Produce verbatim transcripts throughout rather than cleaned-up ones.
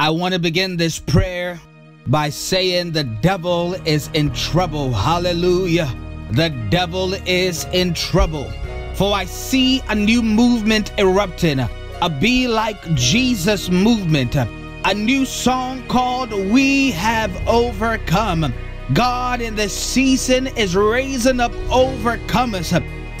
I want to begin this prayer by saying the devil is in trouble. Hallelujah. The devil is in trouble. For I see a new movement erupting, a Be Like Jesus movement, a new song called We Have Overcome. God in this season is raising up overcomers,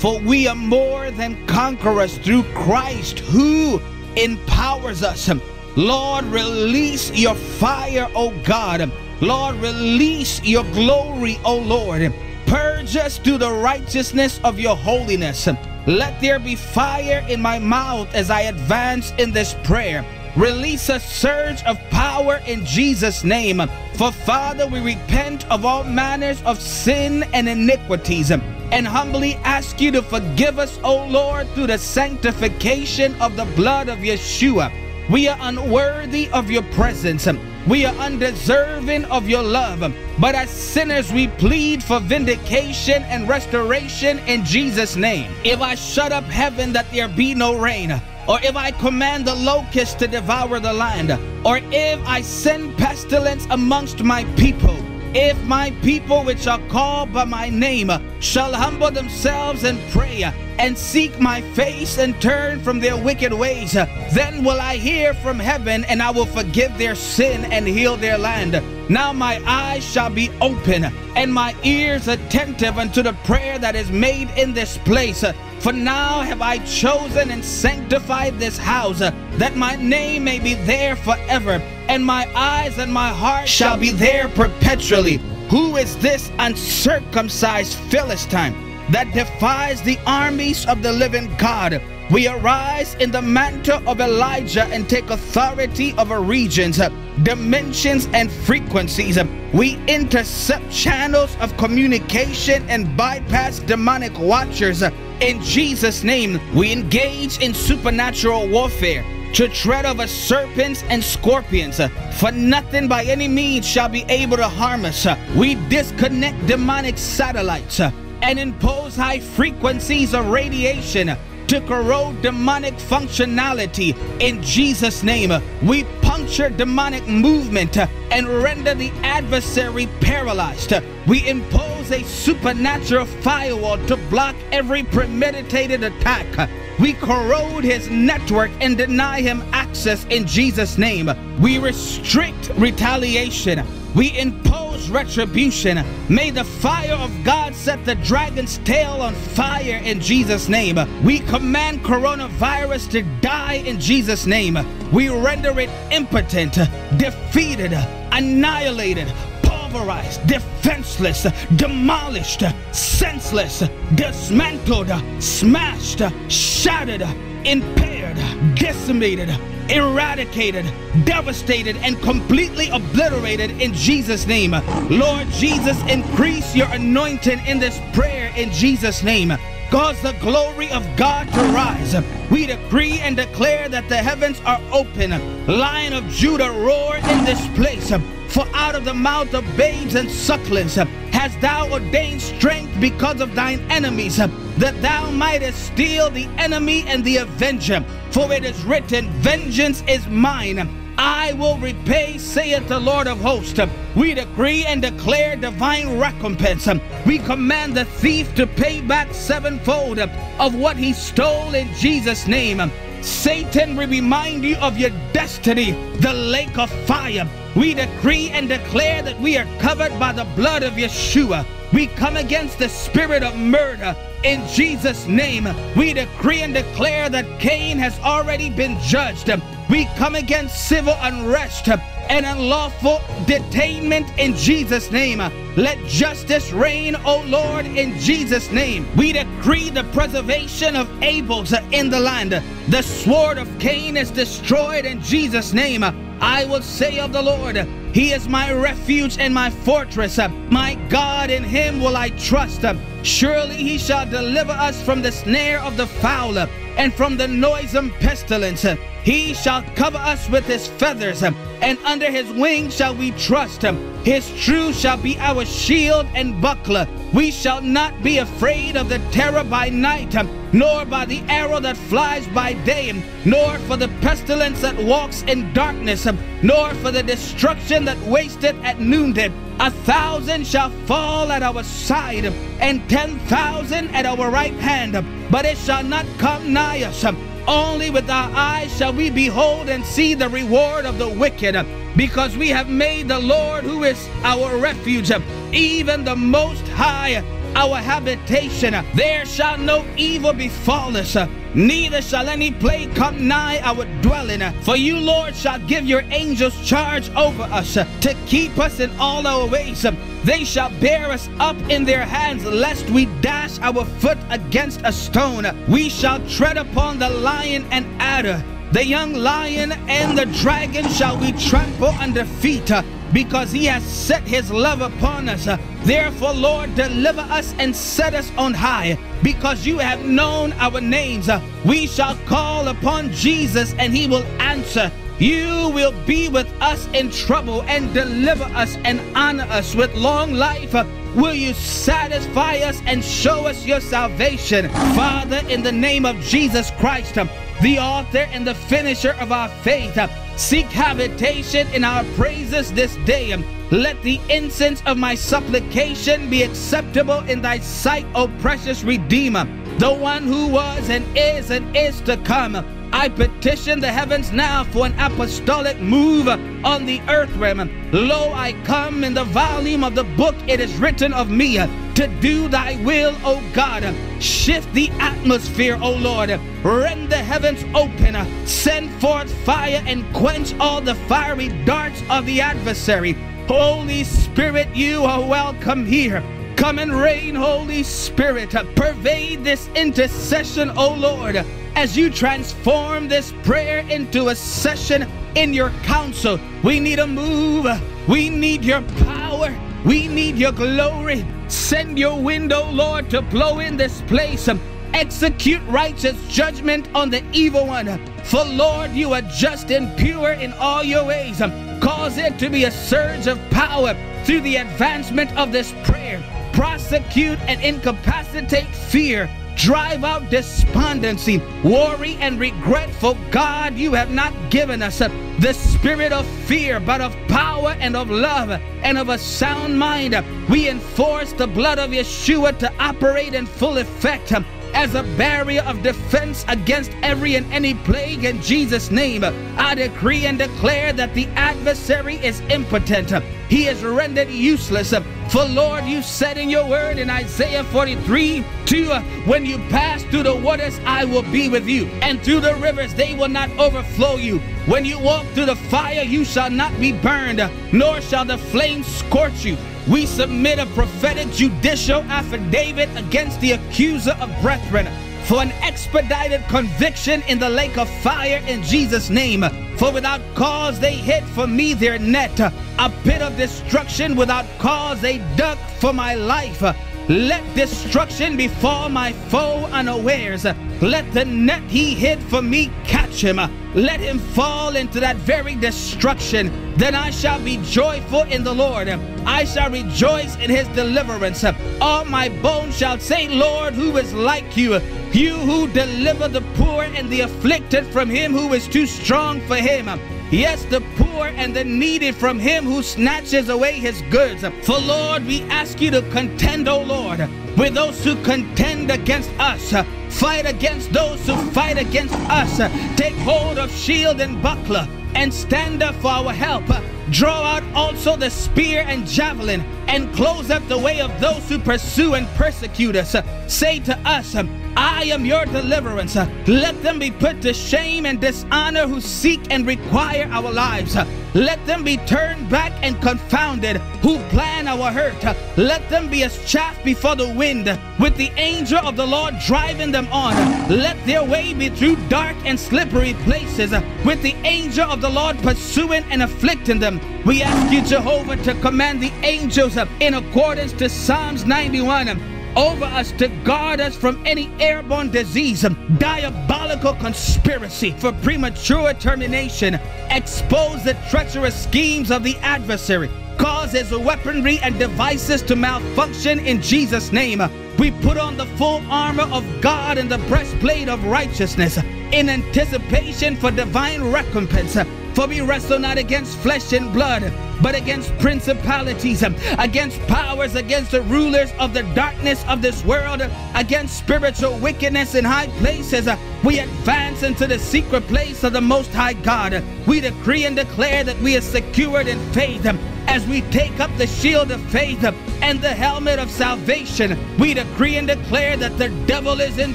for we are more than conquerors through Christ who empowers us. Lord, release your fire, O God. Lord, release your glory, O Lord. Purge us through the righteousness of your holiness. Let there be fire in my mouth as I advance in this prayer. Release a surge of power in Jesus' name. For Father, we repent of all manners of sin and iniquities, and humbly ask you to forgive us, O Lord, through the sanctification of the blood of Yeshua. We are unworthy of your presence. We are undeserving of your love. But as sinners, we plead for vindication and restoration in Jesus' name. If I shut up heaven that there be no rain, or if I command the locust to devour the land, or if I send pestilence amongst my people, if my people which are called by my name shall humble themselves and pray and seek my face and turn from their wicked ways, then will I hear from heaven, and I will forgive their sin and heal their land. Now my eyes shall be open and my ears attentive unto the prayer that is made in this place. For now have I chosen and sanctified this house, that my name may be there forever, and my eyes and my heart shall be there perpetually. Who is this uncircumcised Philistine that defies the armies of the living God? We arise in the mantle of Elijah and take authority over regions, dimensions, and frequencies. We intercept channels of communication and bypass demonic watchers. In Jesus' name, we engage in supernatural warfare to tread over serpents and scorpions, for nothing by any means shall be able to harm us. We disconnect demonic satellites and impose high frequencies of radiation to corrode demonic functionality. In Jesus' name, we puncture demonic movement and render the adversary paralyzed. We impose a supernatural firewall to block every premeditated attack. We corrode his network and deny him access in Jesus' name. We restrict retaliation. We impose retribution. May the fire of God set the dragon's tail on fire in Jesus' name. We command coronavirus to die in Jesus' name. We render it impotent, defeated, annihilated, pulverized, defenseless, demolished, senseless, dismantled, smashed, shattered, impaired, decimated, eradicated, devastated, and completely obliterated in Jesus' name. Lord Jesus, increase your anointing in this prayer in Jesus' name. Cause the glory of God to rise. We decree and declare that the heavens are open. Lion of Judah, roar in this place. For out of the mouth of babes and sucklings hast thou ordained strength because of thine enemies, that thou mightest steal the enemy and the avenger. For it is written, vengeance is mine, I will repay, saith the Lord of hosts. We decree and declare divine recompense. We command the thief to pay back sevenfold of what he stole in Jesus' name. Satan, we remind you of your destiny, the lake of fire. We decree and declare that we are covered by the blood of Yeshua. We come against the spirit of murder in Jesus' name. We decree and declare that Cain has already been judged. We come against civil unrest and unlawful detainment in Jesus' name. Let justice reign, O Lord, in Jesus' name. We decree the preservation of Abel's in the land. The sword of Cain is destroyed in Jesus' name. I will say of the Lord, he is my refuge and my fortress. My God, in him will I trust. Surely he shall deliver us from the snare of the fowler and from the noisome pestilence. He shall cover us with his feathers, and under his wings shall we trust him. His truth shall be our shield and buckler. We shall not be afraid of the terror by night, nor by the arrow that flies by day, nor for the pestilence that walks in darkness, nor for the destruction that wasteth at noonday. A thousand shall fall at our side, and ten thousand at our right hand, but it shall not come nigh us. Only with our eyes shall we behold and see the reward of the wicked, because we have made the Lord, who is our refuge, even the Most High, our habitation. There shall no evil befall us, neither shall any plague come nigh our dwelling. For you, Lord, shall give your angels charge over us, to keep us in all our ways. They shall bear us up in their hands, lest we dash our foot against a stone. We shall tread upon the lion and adder. The young lion and the dragon shall we trample under feet, because he has set his love upon us. Therefore, Lord, deliver us and set us on high, because you have known our names. We shall call upon Jesus, and he will answer. You will be with us in trouble, and deliver us and honor us. With long life will you satisfy us and show us your salvation. Father, in the name of Jesus Christ, the author and the finisher of our faith, seek habitation in our praises this day. Let the incense of my supplication be acceptable in thy sight, O precious Redeemer, the one who was and is and is to come. I petition the heavens now for an apostolic move on the earth realm. Lo, I come. In the volume of the book it is written of me, to do thy will, O God. Shift the atmosphere, O Lord. Rend the heavens open. Send forth fire and quench all the fiery darts of the adversary. Holy Spirit, you are welcome here. Come and reign, Holy Spirit. Pervade this intercession, O Lord, as you transform this prayer into a session in your counsel. We need a move. We need your power. We need your glory. Send your wind, O Lord, to blow in this place. Execute righteous judgment on the evil one. For, Lord, you are just and pure in all your ways. Cause it to be a surge of power through the advancement of this prayer. Prosecute and incapacitate fear. Drive out despondency, worry, and regret, for God, you have not given us the spirit of fear, but of power and of love and of a sound mind. We enforce the blood of Yeshua to operate in full effect as a barrier of defense against every and any plague in Jesus' name. I decree and declare that the adversary is impotent. He is rendered useless. For, Lord, you said in your word in Isaiah forty-three two, when you pass through the waters, I will be with you, and through the rivers, they will not overflow you. When you walk through the fire, you shall not be burned, nor shall the flames scorch you. We submit a prophetic judicial affidavit against the accuser of brethren for an expedited conviction in the lake of fire in Jesus' name. For without cause they hid for me their net, a pit of destruction without cause they dug for my life. Let destruction befall my foe unawares. Let the net he hid for me catch him. Let him fall into that very destruction. Then I shall be joyful in the Lord. I shall rejoice in his deliverance. All my bones shall say, Lord, who is like you? You who deliver the poor and the afflicted from him who is too strong for him. Yes, the poor and the needy from him who snatches away his goods. For, Lord, we ask you to contend, O Lord, with those who contend against us. Fight against those who fight against us. Take hold of shield and buckler, and stand up for our help. Draw out also the spear and javelin, and close up the way of those who pursue and persecute us. Say to us, I am your deliverance. Let them be put to shame and dishonor who seek and require our lives. Let them be turned back and confounded who plan our hurt. Let them be as chaff before the wind, with the angel of the Lord driving them on. Let their way be through dark and slippery places, with the angel of the Lord pursuing and afflicting them. We ask you, Jehovah, to command the angels in accordance to Psalms ninety-one. over us to guard us from any airborne disease, diabolical conspiracy for premature termination, expose the treacherous schemes of the adversary, cause his weaponry and devices to malfunction in Jesus' name. We put on the full armor of God and the breastplate of righteousness in anticipation for divine recompense. For we wrestle not against flesh and blood, but against principalities, against powers, against the rulers of the darkness of this world, against spiritual wickedness in high places. We advance into the secret place of the Most High God. We decree and declare that we are secured in faith. As we take up the shield of faith and the helmet of salvation, we decree and declare that the devil is in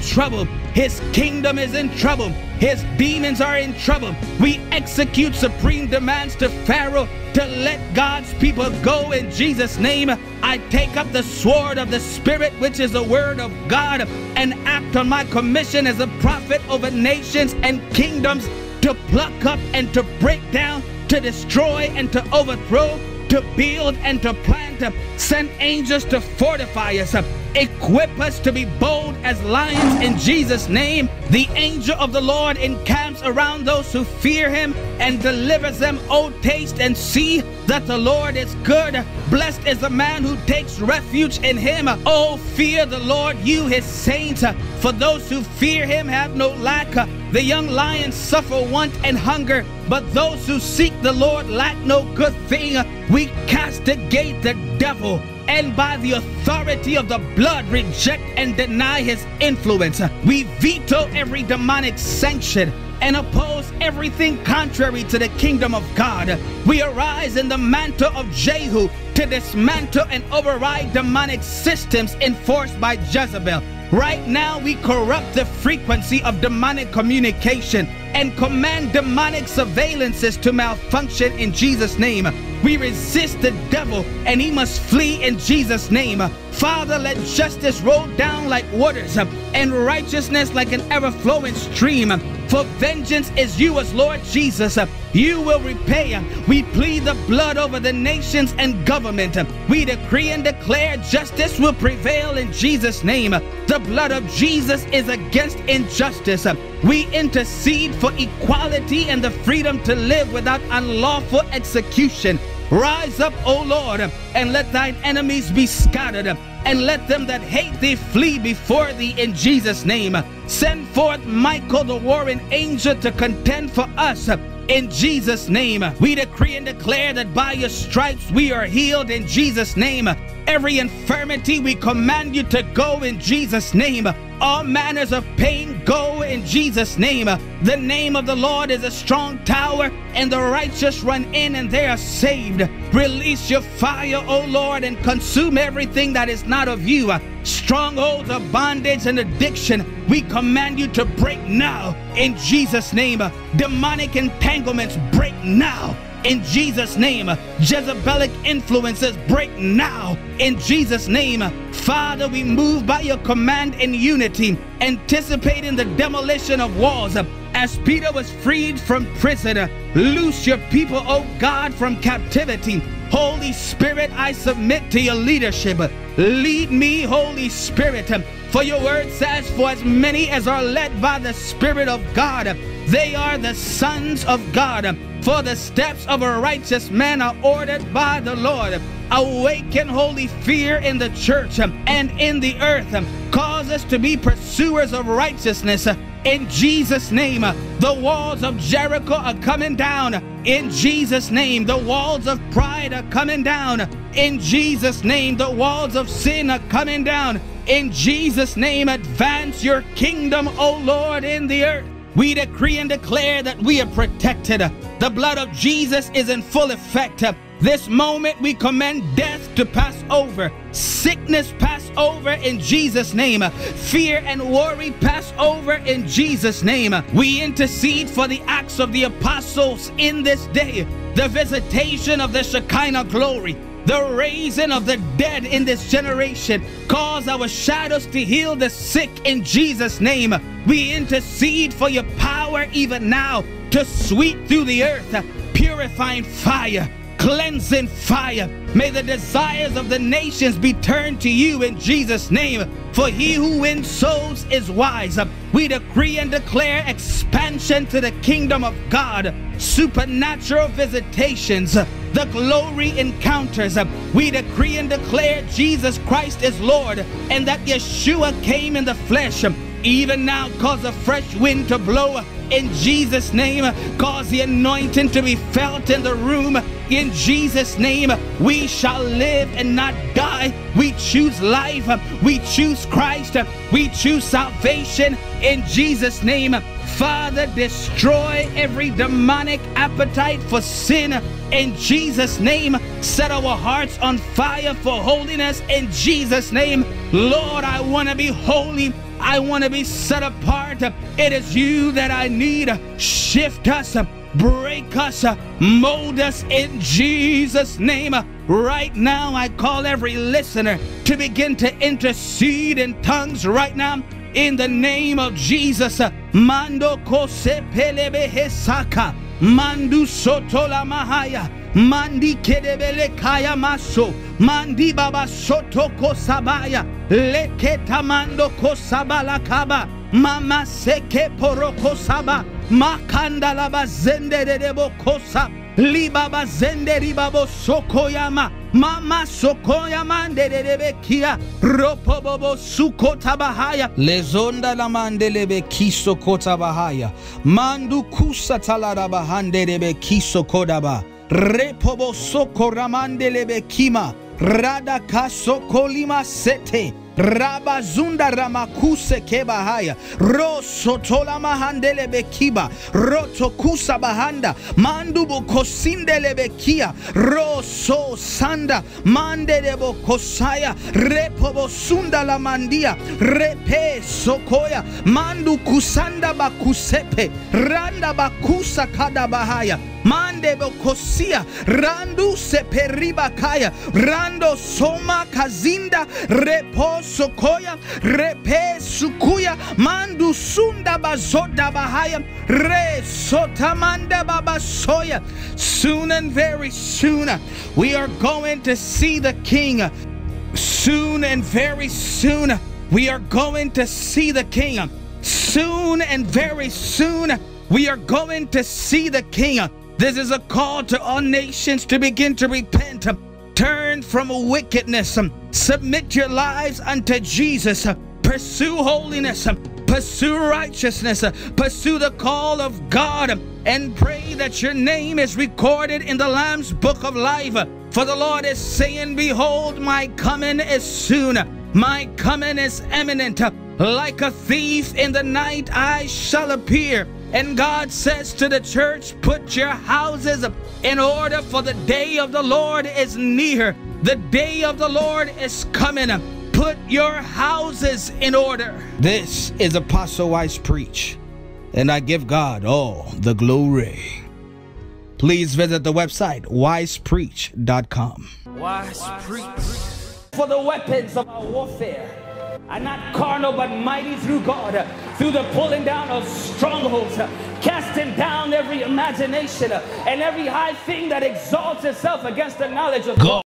trouble. His kingdom is in trouble. His demons are in trouble. We execute supreme demands to Pharaoh to let God's people go in Jesus' name. I take up the sword of the Spirit, which is the word of God, and act on my commission as a prophet over nations and kingdoms to pluck up and to break down, to destroy and to overthrow, to build and to plant. Send angels to fortify us. Equip us to be bold as lions in Jesus' name. The angel of the Lord encamps around those who fear him and delivers them. Oh, taste and see that the Lord is good. Blessed is the man who takes refuge in him. Oh, fear the Lord, you his saints, for those who fear him have no lack. The young lions suffer want and hunger, but those who seek the Lord lack no good thing. We castigate the devil, and by the authority of the blood reject and deny his influence. We veto every demonic sanction and oppose everything contrary to the kingdom of God. We arise in the mantle of Jehu to dismantle and override demonic systems enforced by Jezebel. Right now we corrupt the frequency of demonic communication and command demonic surveillances to malfunction in Jesus' name. We resist the devil and he must flee in Jesus' name. Father, let justice roll down like waters and righteousness like an ever-flowing stream. For vengeance is you, as Lord Jesus. You will repay. We plead the blood over the nations and government. We decree and declare justice will prevail in Jesus' name. The blood of Jesus is against injustice. We intercede for equality and the freedom to live without unlawful execution. Rise up, O Lord, and let thine enemies be scattered, and let them that hate thee flee before thee in Jesus' name. Send forth Michael, the warring angel, to contend for us in Jesus' name. We decree and declare that by your stripes we are healed in Jesus' name. Every infirmity we command you to go in Jesus' name. All manners of pain go in Jesus' name. The name of the Lord is a strong tower, and the righteous run in and they are saved. Release your fire, O Lord, and consume everything that is not of you. Strongholds of bondage and addiction, we command you to break now in Jesus' name. Demonic entanglements, break now in Jesus' name. Jezebelic influences, break now in Jesus' name. Father, we move by your command in unity, anticipating the demolition of walls. As Peter was freed from prison, loose your people, O God, from captivity. Holy Spirit, I submit to your leadership. Lead me, Holy Spirit, for your word says, for as many as are led by the Spirit of God, they are the sons of God. For the steps of a righteous man are ordered by the Lord. Awaken holy fear in the church and in the earth. Cause us to be pursuers of righteousness in Jesus' name. The walls of Jericho are coming down in Jesus' name. The walls of pride are coming down in Jesus' name. The walls of sin are coming down in Jesus' name. Advance your kingdom, O Lord, in the earth. We decree and declare that we are protected. The blood of Jesus is in full effect. This moment we command death to pass over. Sickness pass over in Jesus' name. Fear and worry pass over in Jesus' name. We intercede for the acts of the apostles in this day. The visitation of the Shekinah glory. The raising of the dead in this generation. Cause our shadows to heal the sick in Jesus' name. We intercede for your power even now to sweep through the earth, purifying fire, cleansing fire. May the desires of the nations be turned to you in Jesus' name. For he who wins souls is wise. We decree and declare expansion to the kingdom of God, supernatural visitations, the glory encounters. We decree and declare Jesus Christ is Lord, and that Yeshua came in the flesh. Even now, cause a fresh wind to blow in Jesus' name. Cause the anointing to be felt in the room in Jesus' name. We shall live and not die. We choose life. We choose Christ. We choose salvation in Jesus' name. Father, destroy every demonic appetite for sin in Jesus' name. Set our hearts on fire for holiness in Jesus' name. Lord, I want to be holy. I want to be set apart. It is you that I need. Shift us, break us, mold us in Jesus' name. Right now, I call every listener to begin to intercede in tongues right now in the name of Jesus. Mando kose pelebe hesaka, mandu sotola mahaya, mandi kedebele kaya maso, mandi baba soto kosabaya, leketa mando kosabala kaba, mama seke poro kosaba, makanda laba zende dedebo kosa, libaba zende ribabo sokoyama, mama sokoyama ndedebekia, ropobobo sukota bahaya, lezonda la mandelebe kisokota bahaya, mandu kusatala rabahandebe kisokodaba. Repobo soko ramandelebe kima rada kaso kolima sete Rabazunda ramakuse kebahaya roso tola mahandele bekiba roto kusa bahanda mandubo kosindele bekia roso sanda mandelebo kosaya repobo sunda la mandia repe sokoya mandu kusanda bakusepe randa bakusa kada bahaya mandebo kosia randu seperiba kaya rando soma kazinda repo Sokoya repe sukuya mandu sunda bazoda bahaya re sotamanda babasoya. Soon and very soon we are going to see the King. Soon and very soon we are going to see the King. Soon and very soon we are going to see the King. This is a call to all nations to begin to repent. Turn from wickedness. Submit your lives unto Jesus. Pursue holiness. Pursue righteousness. Pursue the call of God. And pray that your name is recorded in the Lamb's book of life. For the Lord is saying, behold, my coming is soon. My coming is imminent. Like a thief in the night I shall appear. And God says to the church, put your houses in order, for the day of the Lord is near. The day of the Lord is coming. Put your houses in order. This is Apostle Wise Preach, and I give God all the glory. Please visit the website wise preach dot com. Wise Preach. For the weapons of our warfare are not carnal, but mighty through God, through the pulling down of strongholds, casting down every imagination and every high thing that exalts itself against the knowledge of God.